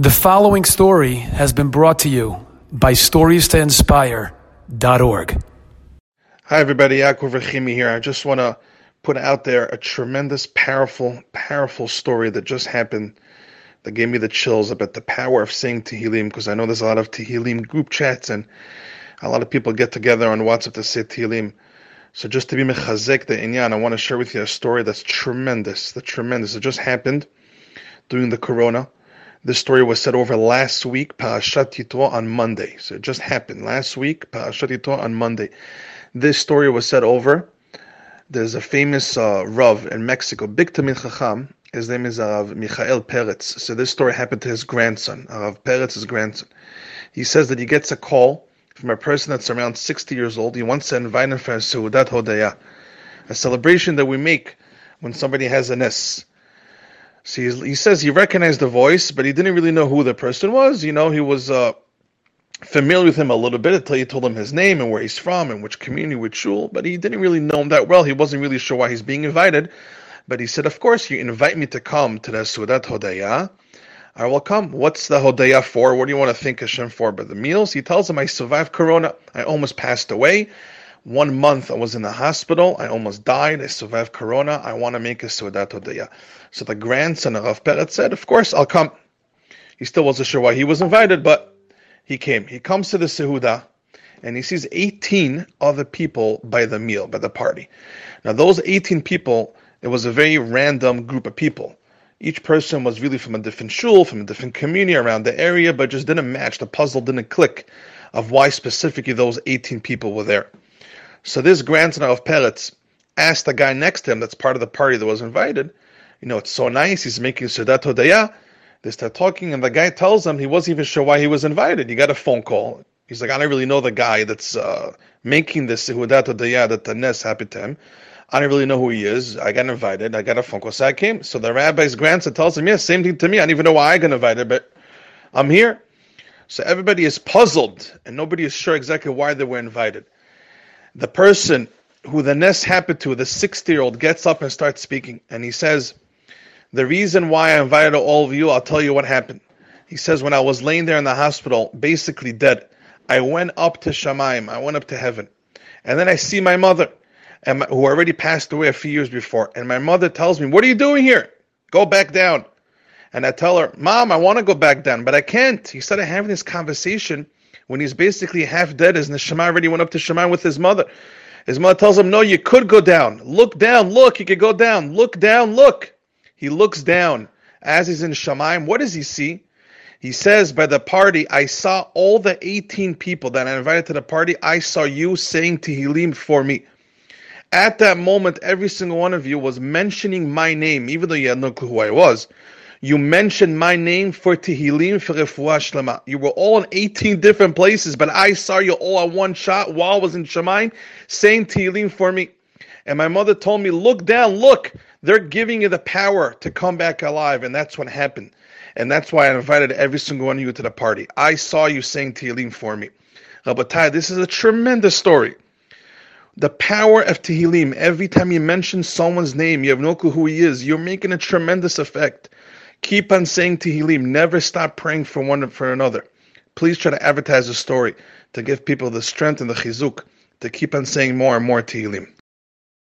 The following story has been brought to you by storiestoinspire.org. Hi everybody, Yaakov Rehimi here. I just want to put out there a tremendous, powerful story that just happened that gave me the chills about the power of saying Tehillim, because I know there's a lot of Tehillim group chats and a lot of people get together on WhatsApp to say Tehillim. So just to be mechazek the inyan, I want to share with you a story that's tremendous. It just happened during the Corona. This story was said over last week, Parashat Yitro, on Monday. So it just happened last week, Parashat Yitro, on Monday. This story was said over. There's a famous Rav in Mexico, big Tamid Chacham. His name is Rav Michael Peretz. So this story happened to his grandson, Rav Peretz's grandson. He says that he gets a call from a person that's around 60 years old. He wants to invite him for a Seudat Hodaya, a celebration that we make when somebody has a nes. So he says he recognized the voice, but he didn't really know who the person was. You know, he was familiar with him a little bit until he told him his name and where he's from and which community, which shul, but he didn't really know him that well. He wasn't really sure why he's being invited, but he said, "Of course, you invite me to come to the Seudat Hodaya. I will come. What's the Hodaya for? What do you want to thank Hashem for? But the meals?" He tells him, "I survived Corona. I almost passed away. 1 month I was in the hospital. I almost died. I survived Corona. I want to make a Seudat Hodaya." So the grandson of Rav Peretz said, "Of course, I'll come." He still wasn't sure why he was invited, but he came. He comes to the Seudah, and he sees 18 other people by the meal, by the party. Now, those 18 people, it was a very random group of people. Each person was really from a different shul, from a different community around the area, but just didn't match. The puzzle didn't click of why specifically those 18 people were there. So this grandson of Peretz asked the guy next to him that's part of the party that was invited, "You know, it's so nice, he's making Seudat Hodaya." They start talking, and the guy tells him he wasn't even sure why he was invited. He got a phone call. He's like, "I don't really know the guy that's making this Seudat Hodaya that the Nes happened to him. I don't really know who he is. I got invited. I got a phone call, so I came." So the rabbi's grandson tells him, "Yes, same thing to me. I don't even know why I got invited, but I'm here." So everybody is puzzled, and nobody is sure exactly why they were invited. The person who the Nes happened to, the 60-year-old, gets up and starts speaking. And he says, "The reason why I invited all of you, I'll tell you what happened." He says, "When I was laying there in the hospital, basically dead, I went up to Shamayim. I went up to heaven. And then I see my mother, and who already passed away a few years before. And my mother tells me, 'What are you doing here? Go back down.' And I tell her, 'Mom, I want to go back down, but I can't.' He started having this conversation when he's basically half dead. His neshama already went up to Shamayim with his mother. His mother tells him, 'No, you could go down, look, you could go down, look.' He looks down as he's in Shamayim. What does he see? He says, 'By the party, I saw all the 18 people that I invited to the party. I saw you saying Tehillim for me. At that moment, every single one of you was mentioning my name, even though you had no clue who I was. You mentioned my name for Tehillim, for Refuah Shlema. You were all in 18 different places, but I saw you all at one shot while I was in Shamayim, saying Tehillim for me. And my mother told me, 'Look down, look. They're giving you the power to come back alive.' And that's what happened. And that's why I invited every single one of you to the party. I saw you saying Tehillim for me." Rabosai, this is a tremendous story. The power of Tehillim. Every time you mention someone's name, you have no clue who he is, you're making a tremendous effect. Keep on saying Tehillim. Never stop praying for one and for another. Please try to advertise the story to give people the strength and the chizuk to keep on saying more and more Tehillim.